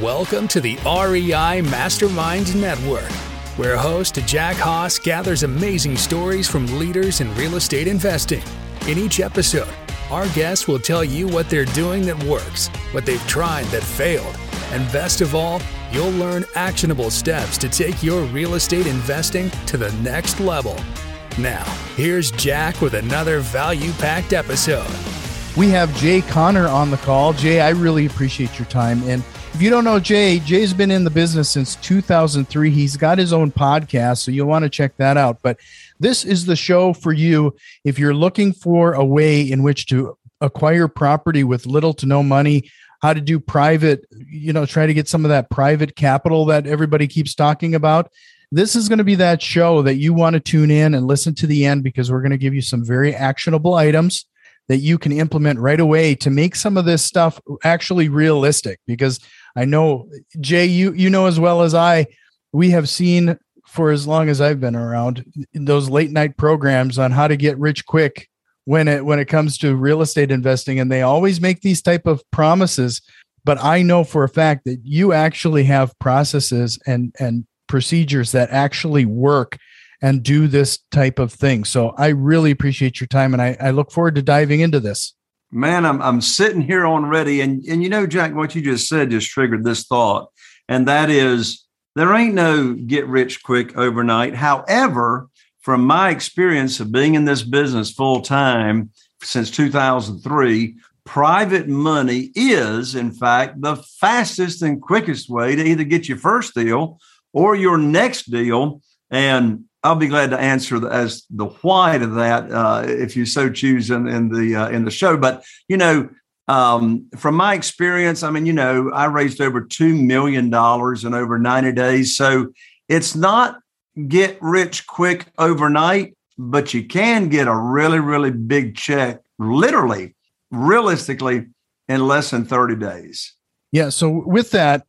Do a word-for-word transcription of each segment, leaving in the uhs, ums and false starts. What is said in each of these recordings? Welcome to the R E I Mastermind Network, where host Jack Haas gathers amazing stories from leaders in real estate investing. In each episode, our guests will tell you what they're doing that works, what they've tried that failed, and best of all, you'll learn actionable steps to take your real estate investing to the next level. Now, here's Jack with another value-packed episode. We have Jay Conner on the call. Jay, I really appreciate your time. And if you don't know Jay, Jay's been in the business since two thousand three. He's got his own podcast, so you'll want to check that out. But this is the show for you if you're looking for a way in which to acquire property with little to no money, how to do private, you know, try to get some of that private capital that everybody keeps talking about. This is going to be that show that you want to tune in and listen to the end, because we're going to give you some very actionable items that you can implement right away to make some of this stuff actually realistic. Because I know, Jay, you you know as well as I, we have seen for as long as I've been around those late night programs on how to get rich quick when it when it comes to real estate investing, and they always make these type of promises. But I know for a fact that you actually have processes and and procedures that actually work and do this type of thing. So I really appreciate your time, and I, I look forward to diving into this. Man, I'm I'm sitting here on ready. And, and you know, Jack, what you just said just triggered this thought. And that is, there ain't no get rich quick overnight. However, from my experience of being in this business full time since two thousand three, private money is, in fact, the fastest and quickest way to either get your first deal or your next deal. And I'll be glad to answer the, as the why to that uh, if you so choose in, in the uh, in the show. But, you know, um, from my experience, I mean, you know, I raised over two million dollars in over ninety days. So it's not get rich quick overnight, but you can get a really, really big check, literally, realistically, in less than thirty days. Yeah. So with that,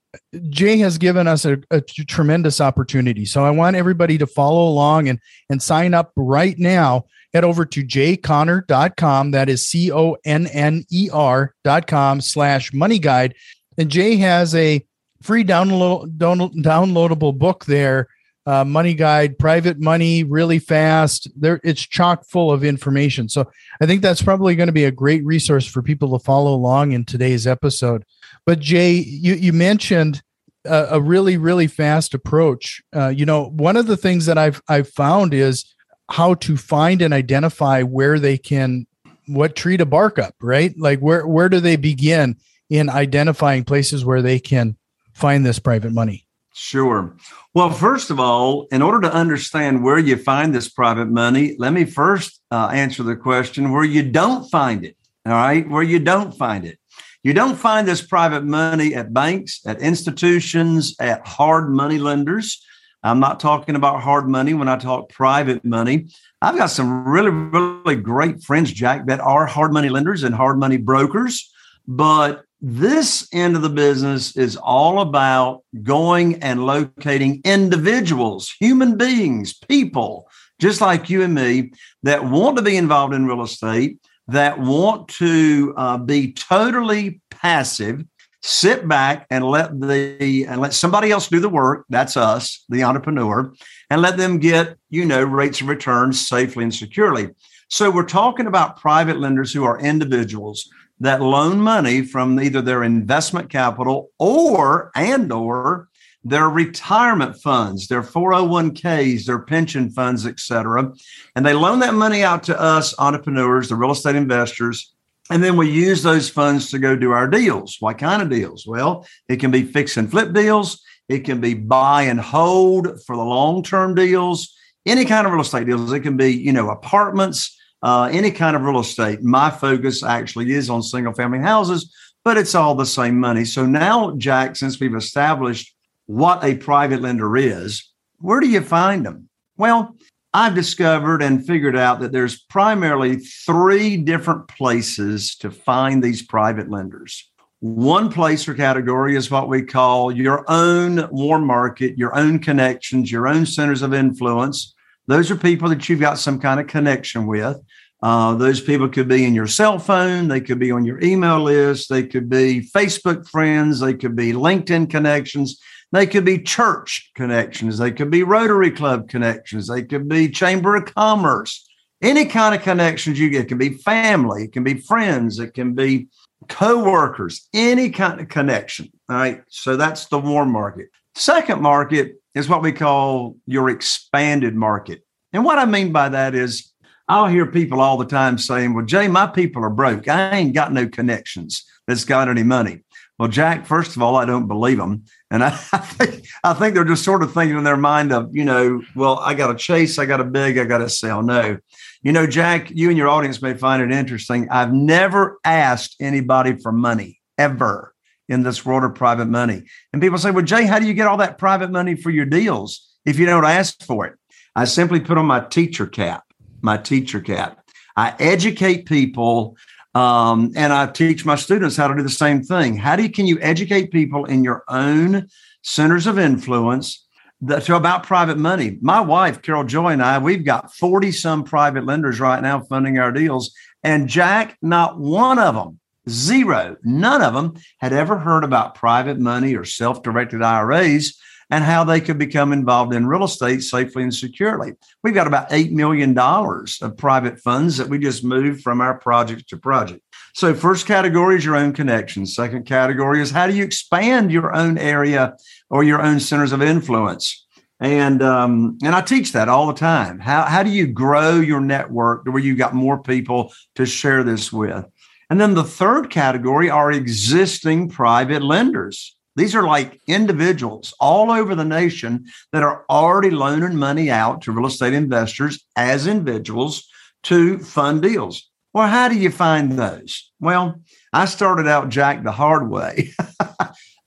Jay has given us a, a tremendous opportunity. So I want everybody to follow along and, and sign up right now. Head over to jay conner dot com. That is C O N N E R dot com slash money guide. And Jay has a free download, downloadable book there, uh, Money Guide, Private Money, Really Fast. There, it's chock full of information. So I think that's probably going to be a great resource for people to follow along in today's episode. But Jay, you, you mentioned a, a really, really fast approach. Uh, you know, one of the things that I've I've found is how to find and identify where they can, what tree to bark up, right? Like where where do they begin in identifying places where they can find this private money? Sure. Well, first of all, in order to understand where you find this private money, let me first uh, answer the question where you don't find it. All right, where you don't find it. You don't find this private money at banks, at institutions, at hard money lenders. I'm not talking about hard money when I talk private money. I've got some really, really great friends, Jack, that are hard money lenders and hard money brokers. But this end of the business is all about going and locating individuals, human beings, people, just like you and me, that want to be involved in real estate, that want to uh, be totally passive, sit back and let the and let somebody else do the work. That's us, the entrepreneur, and let them get, you know, rates of return safely and securely. So we're talking about private lenders who are individuals that loan money from either their investment capital or and or their retirement funds, their four oh one k's, their pension funds, et cetera. And they loan that money out to us entrepreneurs, the real estate investors, and then we use those funds to go do our deals. What kind of deals? Well, it can be fix and flip deals. It can be buy and hold for the long-term deals, any kind of real estate deals. It can be, you know, apartments, uh, any kind of real estate. My focus actually is on single-family houses, but it's all the same money. So now, Jack, since we've established what a private lender is, where do you find them? Well, I've discovered and figured out that there's primarily three different places to find these private lenders. One place or category is what we call your own warm market, your own connections, your own centers of influence. Those are people that you've got some kind of connection with. Uh, those people could be in your cell phone. They could be on your email list. They could be Facebook friends. They could be LinkedIn connections. They could be church connections. They could be Rotary Club connections. They could be Chamber of Commerce. Any kind of connections you get. It can be family. It can be friends. It can be co-workers. Any kind of connection. All right. So that's the warm market. Second market is what we call your expanded market. And what I mean by that is, I'll hear people all the time saying, well, Jay, my people are broke. I ain't got no connections that's got any money. Well, Jack, first of all, I don't believe them. And I, I think I think they're just sort of thinking in their mind of, you know, well, I got to chase, I got to beg, I got to sell. No. You know, Jack, you and your audience may find it interesting. I've never asked anybody for money ever in this world of private money. And people say, well, Jay, how do you get all that private money for your deals if you don't ask for it? I simply put on my teacher cap. my teacher cap. I educate people um, and I teach my students how to do the same thing. How do you, can you educate people in your own centers of influence that, to about private money? My wife, Carol Joy, and I, we've got forty some private lenders right now funding our deals. And Jack, not one of them, zero, none of them had ever heard about private money or self-directed I R As and how they could become involved in real estate safely and securely. We've got about eight million dollars of private funds that we just moved from our project to project. So first category is your own connections. Second category is how do you expand your own area or your own centers of influence? And um, and I teach that all the time. How, how do you grow your network to where you've got more people to share this with? And then the third category are existing private lenders. These are like individuals all over the nation that are already loaning money out to real estate investors as individuals to fund deals. Well, how do you find those? Well, I started out, Jack, the hard way,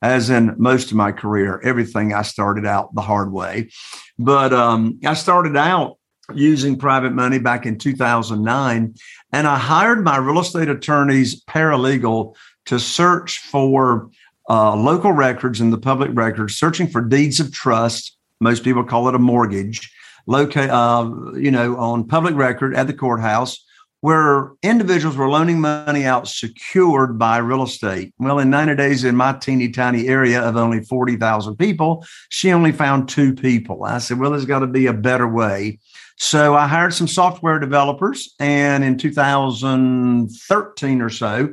as in most of my career, everything I started out the hard way. But um, I started out using private money back in two thousand nine, and I hired my real estate attorney's paralegal to search for Uh, local records and the public records, searching for deeds of trust. Most people call it a mortgage, locate, uh, you know, on public record at the courthouse where individuals were loaning money out secured by real estate. Well, in ninety days in my teeny tiny area of only forty thousand people, she only found two people. I said, well, there's got to be a better way. So I hired some software developers, and in two thousand thirteen or so,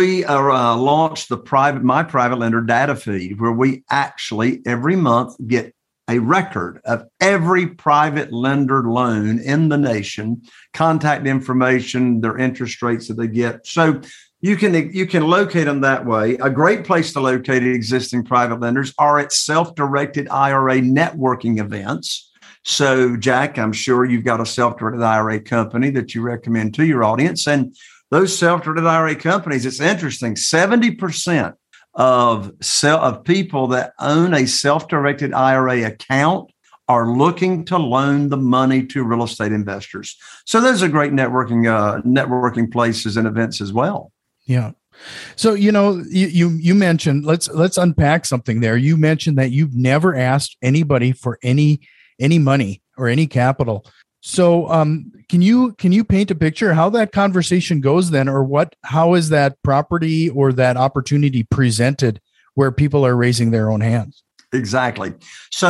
we are, uh, launched the private, my private lender data feed, where we actually every month get a record of every private lender loan in the nation, contact information, their interest rates that they get. So you can, you can locate them that way. A great place to locate existing private lenders are at self-directed I R A networking events. So Jack, I'm sure you've got a self-directed I R A company that you recommend to your audience, and those self-directed I R A companies, it's interesting, seventy percent of, sell, of people that own a self-directed I R A account are looking to loan the money to real estate investors. So those are great networking uh, networking places and events as well. Yeah. So, you know, you, you you mentioned, let's let's unpack something there. You mentioned that you've never asked anybody for any any money or any capital. So um, can you can you paint a picture how that conversation goes then, or what? How is that property or that opportunity presented where people are raising their own hands? Exactly. So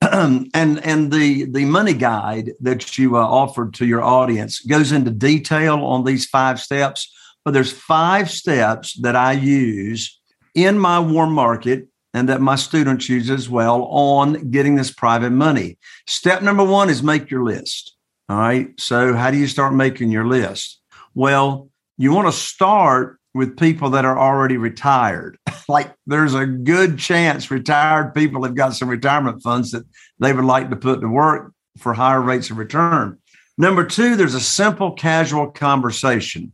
and and the the money guide that you uh, offered to your audience goes into detail on these five steps. But there's five steps that I use in my warm market and that my students use as well on getting this private money. Step number one is make your list. All right. So how do you start making your list? Well, you want to start with people that are already retired. Like there's a good chance retired people have got some retirement funds that they would like to put to work for higher rates of return. Number two, there's a simple, casual conversation.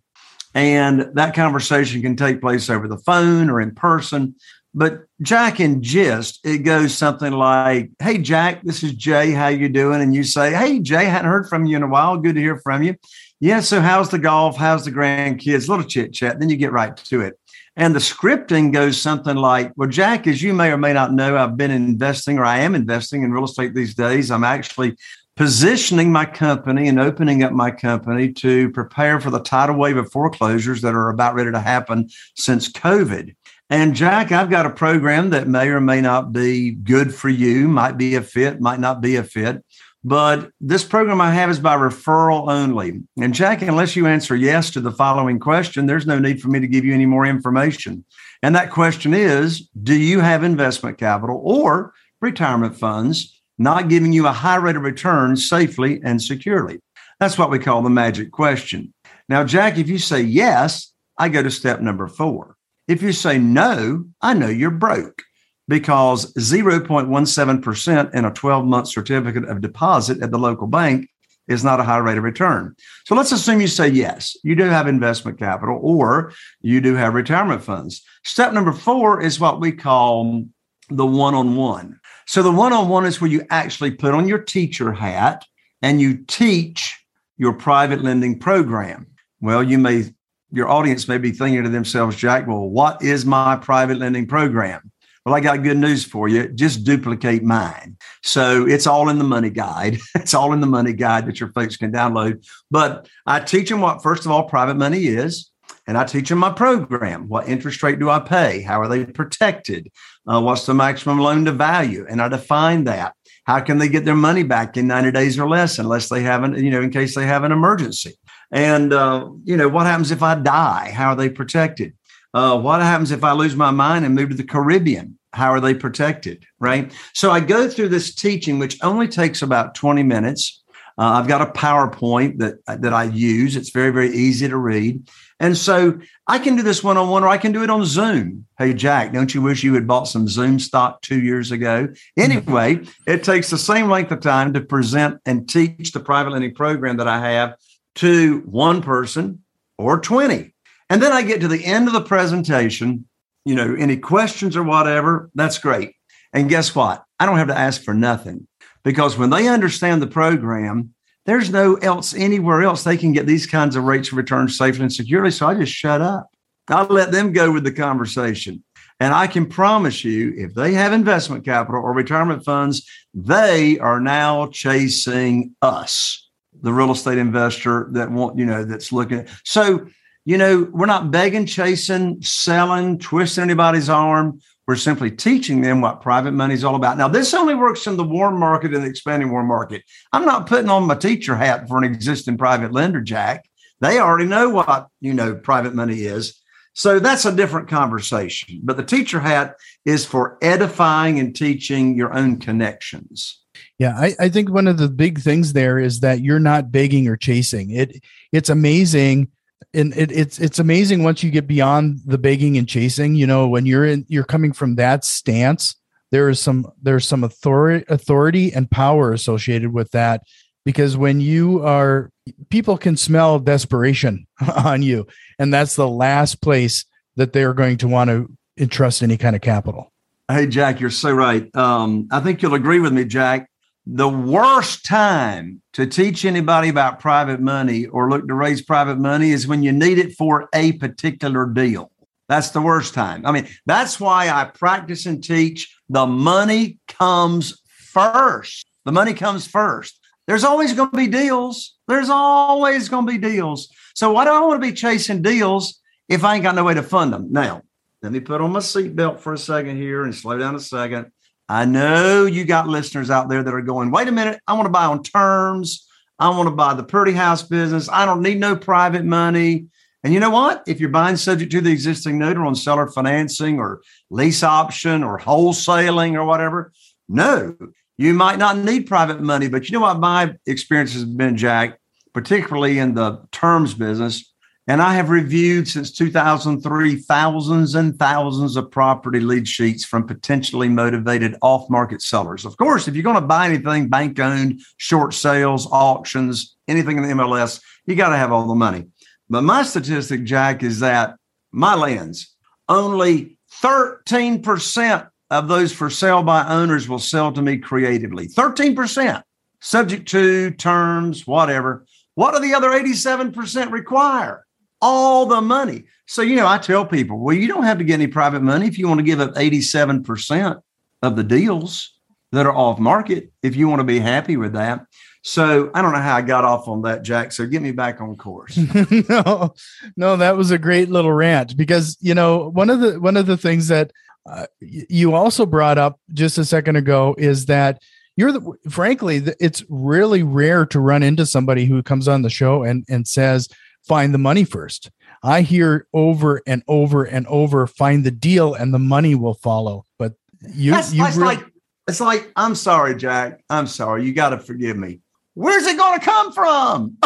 And that conversation can take place over the phone or in person. But Jack, in gist, it goes something like, hey, Jack, this is Jay. How you doing? And you say, hey, Jay, hadn't heard from you in a while. Good to hear from you. Yeah. So how's the golf? How's the grandkids? Little chit chat. Then you get right to it. And the scripting goes something like, well, Jack, as you may or may not know, I've been investing or I am investing in real estate these days. I'm actually positioning my company and opening up my company to prepare for the tidal wave of foreclosures that are about ready to happen since COVID. And Jack, I've got a program that may or may not be good for you, might be a fit, might not be a fit. But this program I have is by referral only. And Jack, unless you answer yes to the following question, there's no need for me to give you any more information. And that question is, do you have investment capital or retirement funds not giving you a high rate of return safely and securely? That's what we call the magic question. Now, Jack, if you say yes, I go to step number four. If you say no, I know you're broke, because zero point one seven percent in a twelve-month certificate of deposit at the local bank is not a high rate of return. So let's assume you say yes, you do have investment capital or you do have retirement funds. Step number four is what we call the one-on-one. So the one-on-one is where you actually put on your teacher hat and you teach your private lending program. Well, you may, your audience may be thinking to themselves, Jack, well, what is my private lending program? Well, I got good news for you. Just duplicate mine. So it's all in the money guide. It's all in the money guide that your folks can download. But I teach them what, first of all, private money is. And I teach them my program. What interest rate do I pay? How are they protected? Uh, what's the maximum loan to value? And I define that. How can they get their money back in ninety days or less unless they haven't, you know, in case they have an emergency? And, uh, you know, what happens if I die? How are they protected? Uh, what happens if I lose my mind and move to the Caribbean? How are they protected, right? So I go through this teaching, which only takes about twenty minutes. Uh, I've got a PowerPoint that, that I use. It's very, very easy to read. And so I can do this one-on-one, or I can do it on Zoom. Hey, Jack, don't you wish you had bought some Zoom stock two years ago? Anyway, it takes the same length of time to present and teach the private lending program that I have to one person or twenty. And then I get to the end of the presentation, you know, any questions or whatever, that's great. And guess what? I don't have to ask for nothing, because when they understand the program, there's no else anywhere else they can get these kinds of rates of return safely and securely. So I just shut up. I let them go with the conversation. And I can promise you, if they have investment capital or retirement funds, they are now chasing us, the real estate investor that want, you know, that's looking. So, you know, we're not begging, chasing, selling, twisting anybody's arm. We're simply teaching them what private money is all about. Now, this only works in the warm market and the expanding warm market. I'm not putting on my teacher hat for an existing private lender, Jack. They already know what, you know, private money is. So that's a different conversation. But the teacher hat is for edifying and teaching your own connections. Yeah, I, I think one of the big things there is that you're not begging or chasing. It it's amazing. And it, it's it's amazing once you get beyond the begging and chasing. You know, when you're in, you're coming from that stance, there is some there's some authority, authority and power associated with that, because when you are, people can smell desperation on you, and that's the last place that they are going to want to entrust any kind of capital. Hey, Jack, you're so right. Um, I think you'll agree with me, Jack. The worst time to teach anybody about private money or look to raise private money is when you need it for a particular deal. That's the worst time. I mean, that's why I practice and teach the money comes first. The money comes first. There's always going to be deals. There's always going to be deals. So why do I want to be chasing deals if I ain't got no way to fund them? Now, let me put on my seatbelt for a second here and slow down a second. I know you got listeners out there that are going, wait a minute, I want to buy on terms. I want to buy the pretty house business. I don't need no private money. And you know what? If you're buying subject to the existing note or on seller financing or lease option or wholesaling or whatever, no, you might not need private money. But you know what my experience has been, Jack, particularly in the terms business, and I have reviewed since two thousand three, thousands and thousands of property lead sheets from potentially motivated off-market sellers. Of course, if you're going to buy anything, bank-owned, short sales, auctions, anything in the M L S, you got to have all the money. But my statistic, Jack, is that my lens, only thirteen percent of those for sale by owners will sell to me creatively. thirteen percent, subject to, terms, whatever. What do the other eighty-seven percent require? All the money. So, you know, I tell people, well, you don't have to get any private money if you want to give up eighty-seven percent of the deals. that are off market, if you want to be happy with that. So I don't know how I got off on that, Jack. So get me back on course. no, no, that was a great little rant, because, you know, one of the, one of the things that uh, you also brought up just a second ago is that you're the, frankly, it's really rare to run into somebody who comes on the show and, and says, find the money first. I hear over and over and over, find the deal and the money will follow. But you, that's, you that's really, like, it's like, I'm sorry, Jack. I'm sorry. You got to forgive me. Where's it going to come from?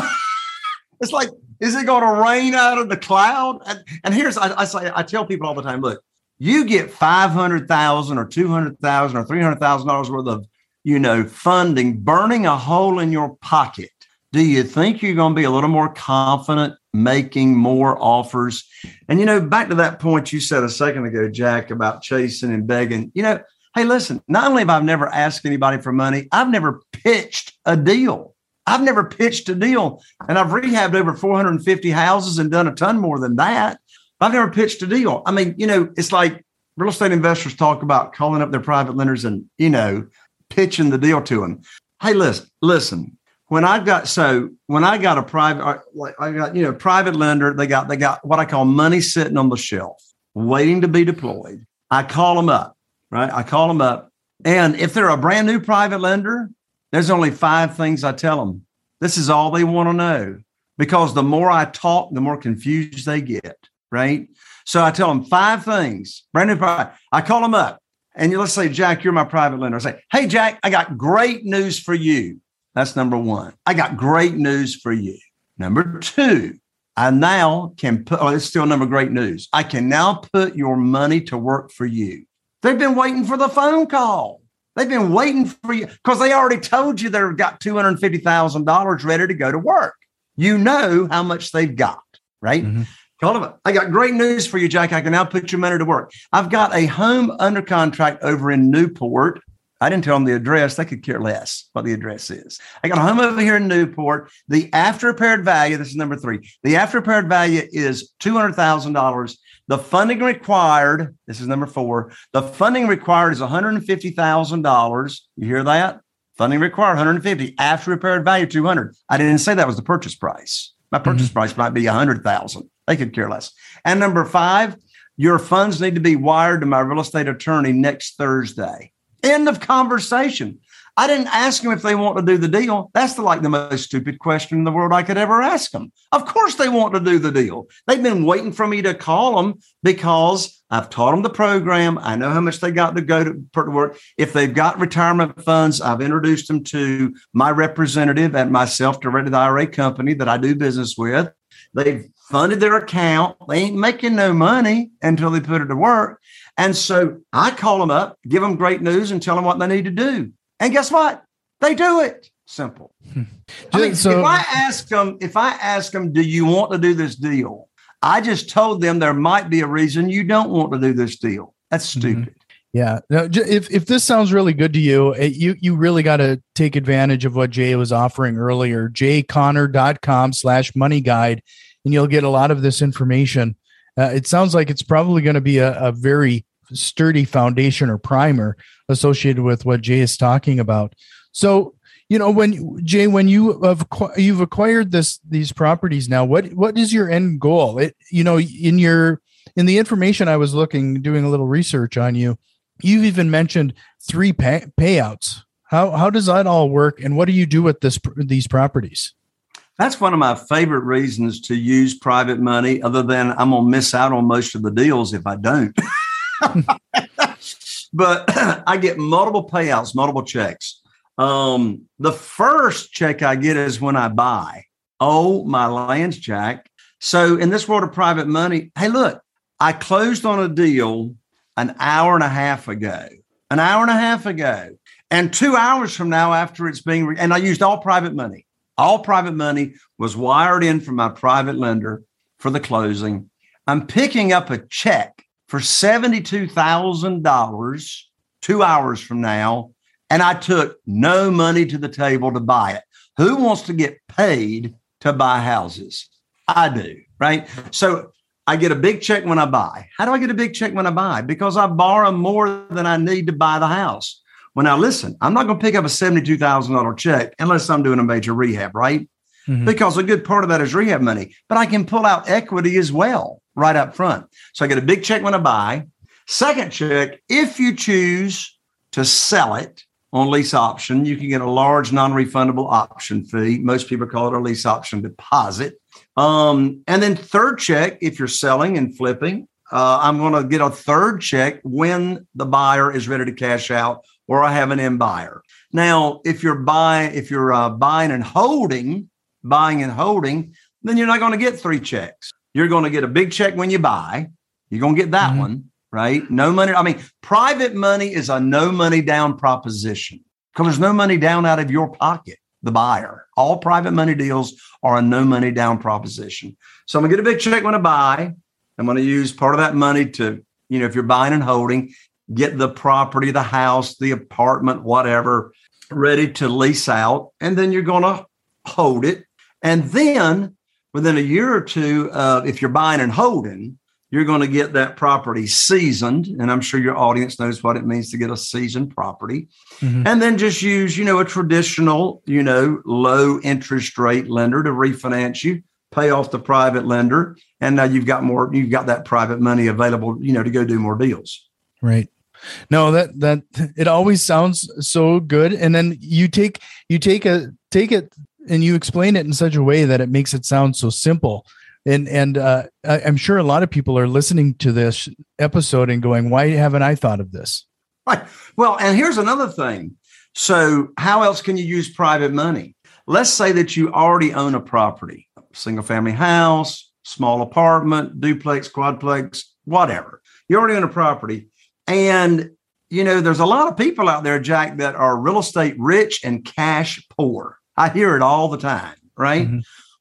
It's like, is it going to rain out of the cloud? And, and here's, I, I say, I tell people all the time, look, you get five hundred thousand dollars or two hundred thousand dollars or three hundred thousand dollars worth of, you know, funding burning a hole in your pocket. Do you think you're going to be a little more confident making more offers? And, you know, back to that point you said a second ago, Jack, about chasing and begging, you know, hey, listen, not only have I never asked anybody for money, I've never pitched a deal. I've never pitched a deal. And I've rehabbed over four hundred fifty houses and done a ton more than that. I've never pitched a deal. I mean, you know, it's like real estate investors talk about calling up their private lenders and, you know, pitching the deal to them. Hey, listen, listen, when I've got, so when I got a private, I got, you know, private lender, they got, they got what I call money sitting on the shelf, waiting to be deployed. I call them up. Right. I call them up. And if they're a brand new private lender, there's only five things I tell them. This is all they want to know, because the more I talk, the more confused they get. Right. So I tell them five things. Brand new private. I call them up and you, let's say, Jack, you're my private lender. I say, hey, Jack, I got great news for you. That's number one. I got great news for you. Number two, I now can put, oh, it's still number great news. I can now put your money to work for you. They've been waiting for the phone call. They've been waiting for you because they already told you they've got two hundred fifty thousand dollars ready to go to work. You know how much they've got, right? Mm-hmm. Call them up. I got great news for you, Jack. I can now put your money to work. I've got a home under contract over in Newport. I didn't tell them the address. They could care less what the address is. I got a home over here in Newport. The after-repaired value, this is number three, the after-repaired value is two hundred thousand dollars. The funding required, this is number four, the funding required is one hundred fifty thousand dollars. You hear that? Funding required, one hundred fifty thousand dollars. After-repaired value, two hundred thousand dollars. I didn't say that was the purchase price. My purchase mm-hmm. price might be one hundred thousand dollars. They could care less. And number five, your funds need to be wired to my real estate attorney next Thursday. End of conversation. I didn't ask them if they want to do the deal. That's the, like the most stupid question in the world I could ever ask them. Of course they want to do the deal. They've been waiting for me to call them because I've taught them the program. I know how much they got to go to, to work. If they've got retirement funds, I've introduced them to my representative at my self-directed I R A company that I do business with. They've funded their account. They ain't making no money until they put it to work. And so I call them up, give them great news, and tell them what they need to do. And guess what? They do it. Simple. I mean, so, if I ask them, if I ask them, do you want to do this deal? I just told them there might be a reason you don't want to do this deal. That's stupid. Yeah. No, if if this sounds really good to you, it, you you really got to take advantage of what Jay was offering earlier. jay conner dot com slash money guide, and you'll get a lot of this information. Uh, it sounds like it's probably going to be a, a very sturdy foundation or primer associated with what Jay is talking about. So, you know, when Jay, when you have you've acquired this these properties now, what what is your end goal? It you know in your in the information I was looking doing a little research on you, you've even mentioned three pay, payouts. How how does that all work, and what do you do with this these properties? That's one of my favorite reasons to use private money, other than I'm going to miss out on most of the deals if I don't. But I get multiple payouts, multiple checks. Um, the first check I get is when I buy. Oh, my lands, Jack. So in this world of private money, hey, look, I closed on a deal an hour and a half ago, an hour and a half ago. And two hours from now after it's being, re- and I used all private money. All private money was wired in from my private lender for the closing. I'm picking up a check for seventy-two thousand dollars two hours from now, and I took no money to the table to buy it. Who wants to get paid to buy houses? I do, right? So I get a big check when I buy. How do I get a big check when I buy? Because I borrow more than I need to buy the house. Well, now listen, I'm not going to pick up a seventy-two thousand dollars check unless I'm doing a major rehab, right? Mm-hmm. Because a good part of that is rehab money, but I can pull out equity as well right up front. So I get a big check when I buy. Second check, if you choose to sell it on lease option, you can get a large non-refundable option fee. Most people call it a lease option deposit. Um, and then third check, if you're selling and flipping, uh, I'm going to get a third check when the buyer is ready to cash out or I have an end buyer. Now, if you're buying, if you're uh, buying and holding, buying and holding, then you're not going to get three checks. You're going to get a big check when you buy. You're going to get that mm-hmm. one, right? No money. I mean, private money is a no money down proposition because there's no money down out of your pocket, the buyer. All private money deals are a no money down proposition. So I'm going to get a big check when I buy. I'm going to use part of that money to, you know, if you're buying and holding, get the property, the house, the apartment, whatever, ready to lease out. And then you're going to hold it. And then within a year or two, uh, if you're buying and holding, you're going to get that property seasoned. And I'm sure your audience knows what it means to get a seasoned property. Mm-hmm. And then just use, you know, a traditional, you know, low interest rate lender to refinance you, pay off the private lender. And now you've got more, you've got that private money available, you know, to go do more deals. Right. No, that, that it always sounds so good. And then you take, you take a, take it and you explain it in such a way that it makes it sound so simple. And and uh, I'm sure a lot of people are listening to this episode and going, why haven't I thought of this? Right. Well, and here's another thing. So how else can you use private money? Let's say that you already own a property, single family house, small apartment, duplex, quadplex, whatever. You already own a property. And, you know, there's a lot of people out there, Jack, that are real estate rich and cash poor. I hear it all the time, right? Mm-hmm.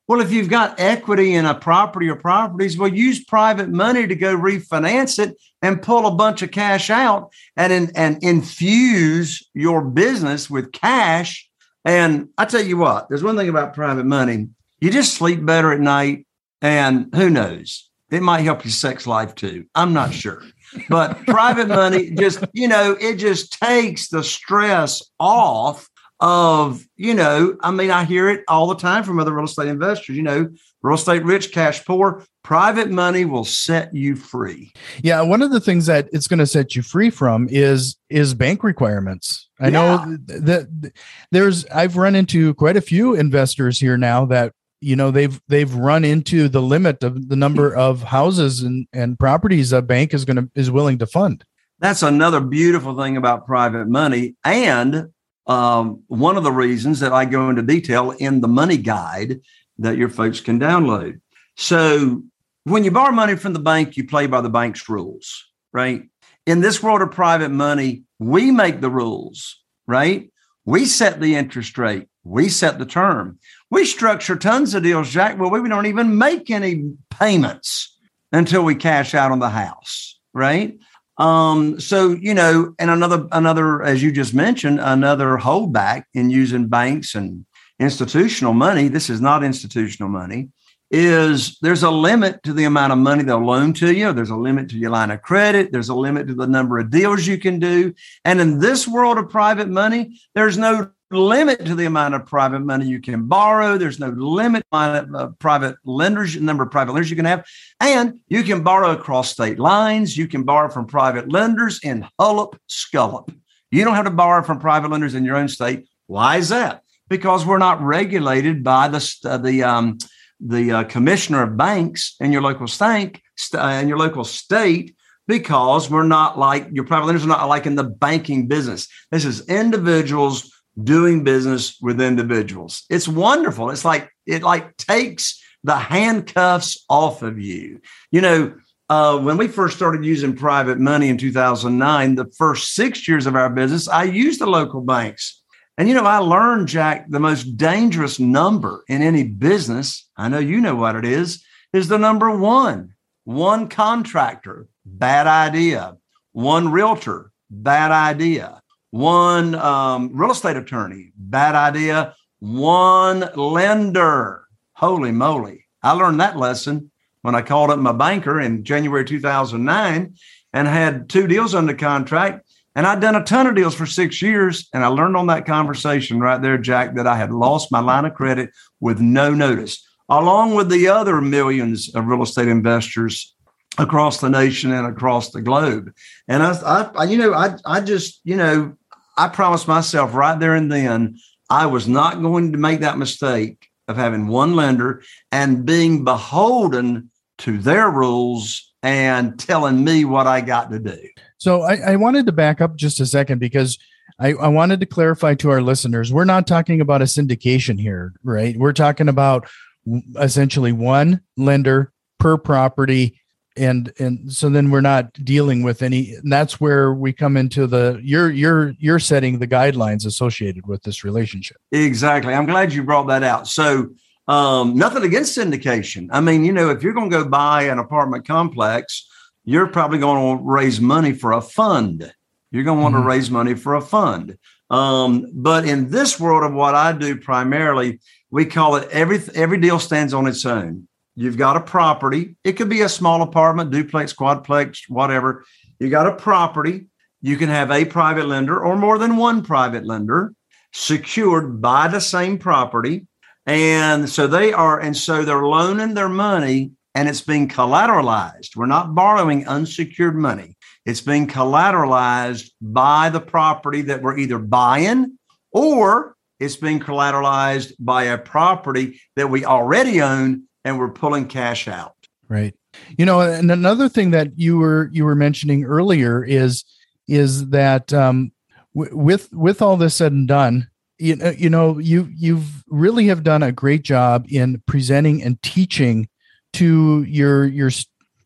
Well, if you've got equity in a property or properties, well, use private money to go refinance it and pull a bunch of cash out and, in, and infuse your business with cash. And I tell you what, there's one thing about private money. You just sleep better at night, and who knows? It might help your sex life too. I'm not sure. But private money just, you know, it just takes the stress off of, you know, I mean, I hear it all the time from other real estate investors, you know, real estate rich, cash poor, private money will set you free. Yeah. One of the things that it's going to set you free from is, is bank requirements. I yeah. know that there's, I've run into quite a few investors here now that, you know, they've, they've run into the limit of the number of houses and, and properties a bank is going to, is willing to fund. That's another beautiful thing about private money. And Um, one of the reasons that I go into detail in the money guide that your folks can download. So when you borrow money from the bank, you play by the bank's rules, right? In this world of private money, we make the rules, right? We set the interest rate. We set the term. We structure tons of deals, Jack, where we don't even make any payments until we cash out on the house, right? Um, so, you know, and another, another, as you just mentioned, another holdback in using banks and institutional money, this is not institutional money, is there's a limit to the amount of money they'll loan to you. There's a limit to your line of credit. There's a limit to the number of deals you can do. And in this world of private money, there's no limit to the amount of private money you can borrow. There's no limit on uh, private lenders, number of private lenders you can have. And you can borrow across state lines. You can borrow from private lenders in Hullup Scullup. You don't have to borrow from private lenders in your own state. Why is that? Because we're not regulated by the uh, the um, the uh, commissioner of banks in your local state, st- uh, in your local state. Because we're not like your private lenders are not like in the banking business. This is individuals doing business with individuals. It's wonderful. It's like, it like takes the handcuffs off of you. You know, uh, when we first started using private money in two thousand nine, the first six years of our business, I used the local banks. And, you know, I learned, Jack, the most dangerous number in any business, I know you know what it is, is the number one. One contractor, bad idea. One realtor, bad idea. One um, real estate attorney, bad idea. One lender, holy moly. I learned that lesson when I called up my banker in January two thousand nine and had two deals under contract. And I'd done a ton of deals for six years. And I learned on that conversation right there, Jack, that I had lost my line of credit with no notice, along with the other millions of real estate investors across the nation and across the globe. And I, I you know, I, I just, you know, I promised myself right there and then I was not going to make that mistake of having one lender and being beholden to their rules and telling me what I got to do. So I, I wanted to back up just a second because I, I wanted to clarify to our listeners, we're not talking about a syndication here, right? We're talking about essentially one lender per property. And, and so then we're not dealing with any, and that's where we come into the, you're, you're, you're setting the guidelines associated with this relationship. Exactly. I'm glad you brought that out. So um, nothing against syndication. I mean, you know, if you're going to go buy an apartment complex, you're probably going to raise money for a fund. You're going to want mm-hmm. to raise money for a fund. Um, but in this world of what I do primarily, we call it every, every deal stands on its own. You've got a property. It could be a small apartment, duplex, quadplex, whatever. You got a property. You can have a private lender or more than one private lender secured by the same property. And so they are, and so they're loaning their money and it's being collateralized. We're not borrowing unsecured money. It's being collateralized by the property that we're either buying or it's being collateralized by a property that we already own and we're pulling cash out. Right. You know, and another thing that you were you were mentioning earlier is is that um, w- with with all this said and done, you know, you know, you you've really have done a great job in presenting and teaching to your your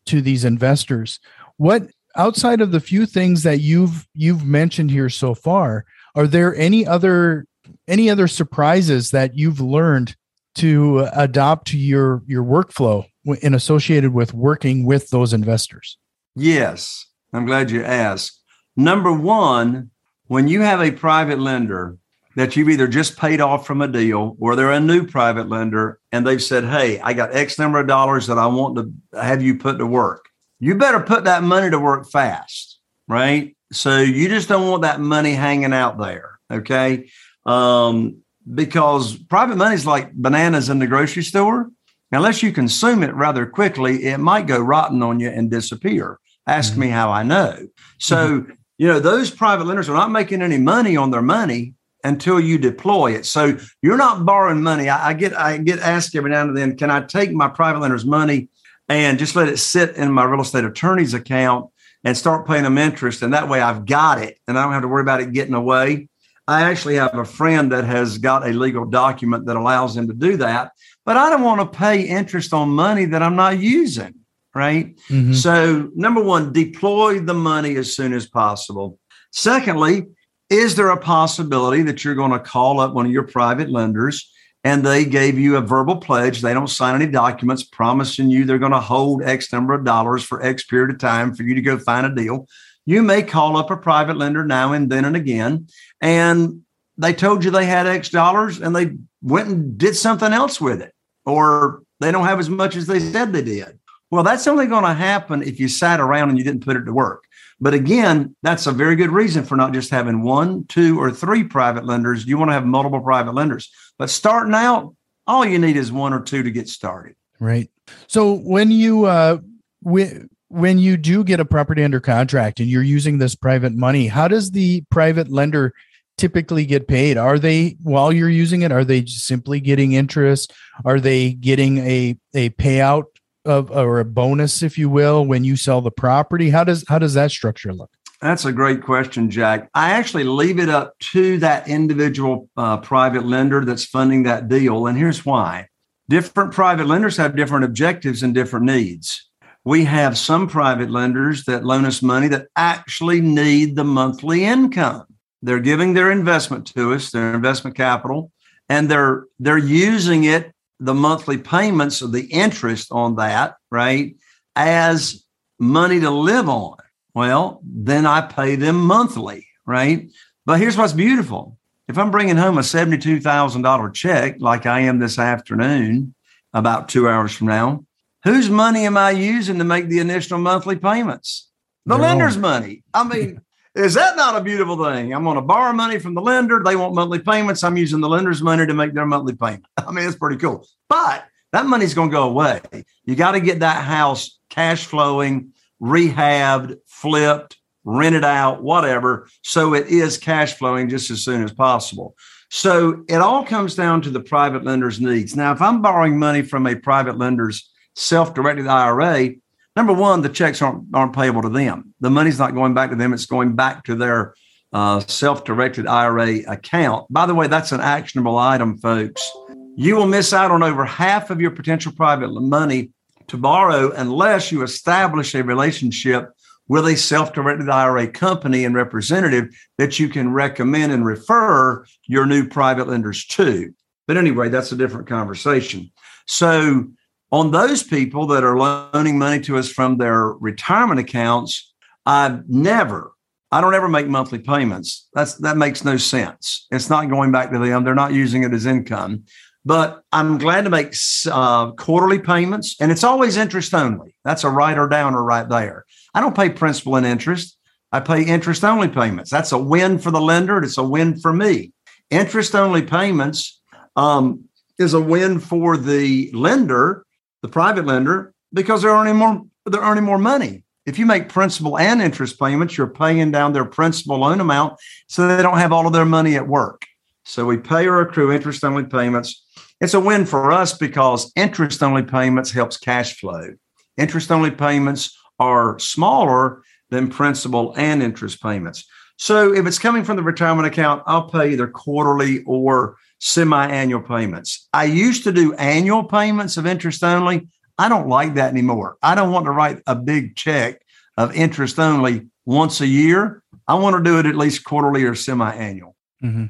to these investors. What outside of the few things that you've you've mentioned here so far, are there any other any other surprises that you've learned to adopt to your your workflow and associated with working with those investors? Yes, I'm glad you asked. Number one, when you have a private lender that you've either just paid off from a deal or they're a new private lender and they've said, hey, I got X number of dollars that I want to have you put to work. You better put that money to work fast, right? So you just don't want that money hanging out there, okay? Um, because private money is like bananas in the grocery store. Unless you consume it rather quickly, it might go rotten on you and disappear. Ask mm-hmm. me how I know. So, mm-hmm. you know, those private lenders are not making any money on their money until you deploy it. So you're not borrowing money. I, I get I get asked every now and then, can I take my private lender's money and just let it sit in my real estate attorney's account and start paying them interest? And that way I've got it and I don't have to worry about it getting away. I actually have a friend that has got a legal document that allows him to do that, but I don't want to pay interest on money that I'm not using, right? Mm-hmm. So number one, deploy the money as soon as possible. Secondly, is there a possibility that you're going to call up one of your private lenders and they gave you a verbal pledge? They don't sign any documents promising you they're going to hold X number of dollars for X period of time for you to go find a deal. You may call up a private lender now and then and again, and they told you they had X dollars and they went and did something else with it, or they don't have as much as they said they did. Well, that's only going to happen if you sat around and you didn't put it to work. But again, that's a very good reason for not just having one, two, or three private lenders. You want to have multiple private lenders. But starting out, all you need is one or two to get started. Right. So when you uh, when When you do get a property under contract and you're using this private money, how does the private lender typically get paid? Are they, while you're using it, are they just simply getting interest? Are they getting a, a payout of or a bonus, if you will, when you sell the property? How does how does that structure look? That's a great question, Jack. I actually leave it up to that individual uh, private lender that's funding that deal. And here's why. Different private lenders have different objectives and different needs. We have some private lenders that loan us money that actually need the monthly income. They're giving their investment to us, their investment capital, and they're they're using it, the monthly payments of the interest on that, right, as money to live on. Well, then I pay them monthly, right? But here's what's beautiful. If I'm bringing home a seventy-two thousand dollars check like I am this afternoon, about two hours from now, whose money am I using to make the initial monthly payments? The no. lender's money. I mean, Is that not a beautiful thing? I'm going to borrow money from the lender. They want monthly payments. I'm using the lender's money to make their monthly payment. I mean, it's pretty cool. But that money's going to go away. You got to get that house cash flowing, rehabbed, flipped, rented out, whatever. So it is cash flowing just as soon as possible. So it all comes down to the private lender's needs. Now, if I'm borrowing money from a private lender's self-directed I R A, number one, the checks aren't, aren't payable to them. The money's not going back to them. It's going back to their uh, self-directed I R A account. By the way, that's an actionable item, folks. You will miss out on over half of your potential private money to borrow unless you establish a relationship with a self-directed I R A company and representative that you can recommend and refer your new private lenders to. But anyway, that's a different conversation. So on those people that are loaning money to us from their retirement accounts, I've never, I don't ever make monthly payments. That's, that makes no sense. It's not going back to them. They're not using it as income. But I'm glad to make uh, quarterly payments, and it's always interest only. That's a write or downer right there. I don't pay principal and interest. I pay interest only payments. That's a win for the lender. It's a win for me. Interest only payments um, is a win for the lender, the private lender, because they're earning more. They're earning more money. If you make principal and interest payments, you're paying down their principal loan amount, so they don't have all of their money at work. So we pay or accrue interest-only payments. It's a win for us because interest-only payments helps cash flow. Interest-only payments are smaller than principal and interest payments. So if it's coming from the retirement account, I'll pay either quarterly or semi-annual payments. I used to do annual payments of interest-only. I don't like that anymore. I don't want to write a big check of interest-only once a year. I want to do it at least quarterly or semi-annual. Mm-hmm.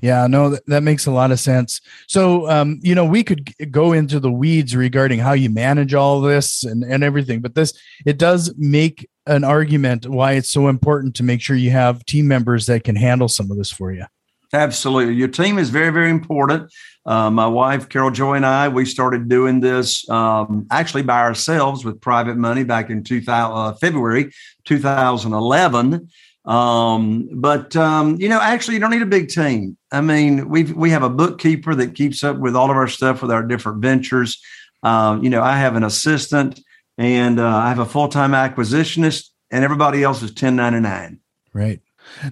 Yeah, no, that makes a lot of sense. So, um, you know, we could go into the weeds regarding how you manage all this and, and everything, but this, it does make an argument why it's so important to make sure you have team members that can handle some of this for you. Absolutely. Your team is very, very important. Uh, my wife, Carol Joy, and I, we started doing this um, actually by ourselves with private money back in two thousand, uh, February two thousand eleven. Um, but, um, you know, actually you don't need a big team. I mean, we we have a bookkeeper that keeps up with all of our stuff with our different ventures. Um, you know, I have an assistant and, uh, I have a full-time acquisitionist and everybody else is ten ninety-nine. Right.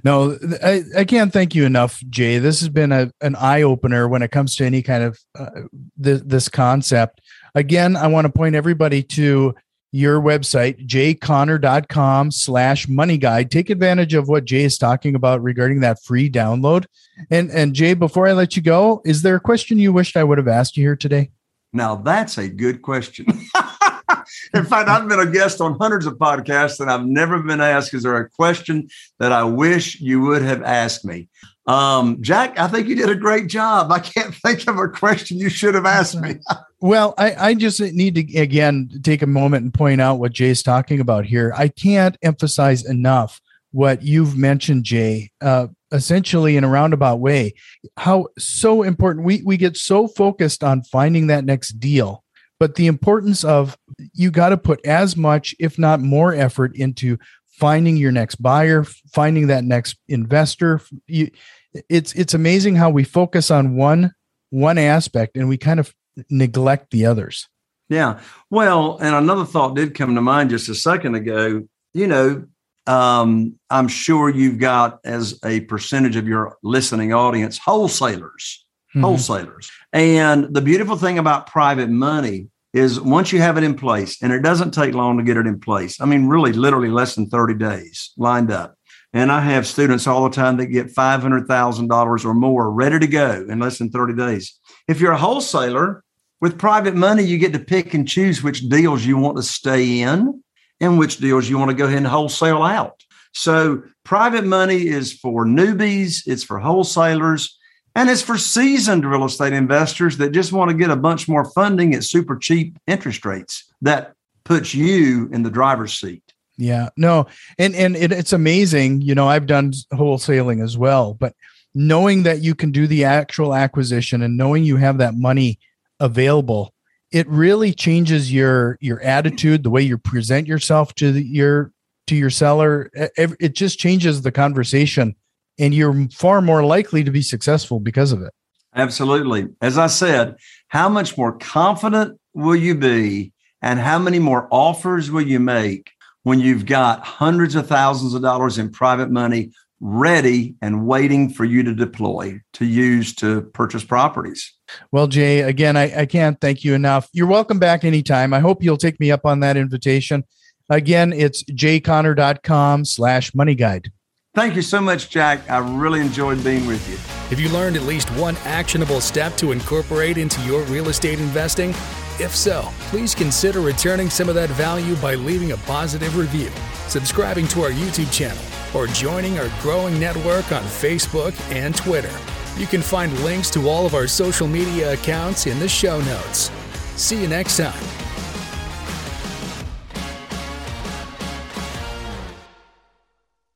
No, I, I can't thank you enough, Jay. This has been a, an eye opener when it comes to any kind of, uh, this, this concept. Again, I want to point everybody to your website, jayconner.com slash money guide. Take advantage of what Jay is talking about regarding that free download. And and Jay, before I let you go, is there a question you wished I would have asked you here today? Now, that's a good question. In fact, I've been a guest on hundreds of podcasts and I've never been asked, is there a question that I wish you would have asked me? Um, Jack, I think you did a great job. I can't think of a question you should have asked me. Well, I, I just need to, again, take a moment and point out what Jay's talking about here. I can't emphasize enough what you've mentioned, Jay, uh, essentially in a roundabout way, how so important we, we get so focused on finding that next deal. But the importance of, you got to put as much, if not more, effort into finding your next buyer, finding that next investor. You, it's it's amazing how we focus on one one aspect and we kind of neglect the others. Yeah. Well, and another thought did come to mind just a second ago. You know, um, I'm sure you've got as a percentage of your listening audience wholesalers. Wholesalers. Mm-hmm. And the beautiful thing about private money is once you have it in place, and it doesn't take long to get it in place. I mean, really, literally less than thirty days lined up. And I have students all the time that get five hundred thousand dollars or more ready to go in less than thirty days. If you're a wholesaler with private money, you get to pick and choose which deals you want to stay in and which deals you want to go ahead and wholesale out. So private money is for newbies. It's for wholesalers. And it's for seasoned real estate investors that just want to get a bunch more funding at super cheap interest rates. That puts you in the driver's seat. Yeah, no. And and it, it's amazing. You know, I've done wholesaling as well, but knowing that you can do the actual acquisition and knowing you have that money available, it really changes your, your attitude, the way you present yourself to the, your to your seller, it just changes the conversation, and you're far more likely to be successful because of it. Absolutely. As I said, how much more confident will you be, and how many more offers will you make when you've got hundreds of thousands of dollars in private money ready and waiting for you to deploy, to use to purchase properties? Well, Jay, again, I, I can't thank you enough. You're welcome back anytime. I hope you'll take me up on that invitation. Again, it's jayconner.com slash money guide. Thank you so much, Jack. I really enjoyed being with you. Have you learned at least one actionable step to incorporate into your real estate investing? If so, please consider returning some of that value by leaving a positive review, subscribing to our YouTube channel, or joining our growing network on Facebook and Twitter. You can find links to all of our social media accounts in the show notes. See you next time.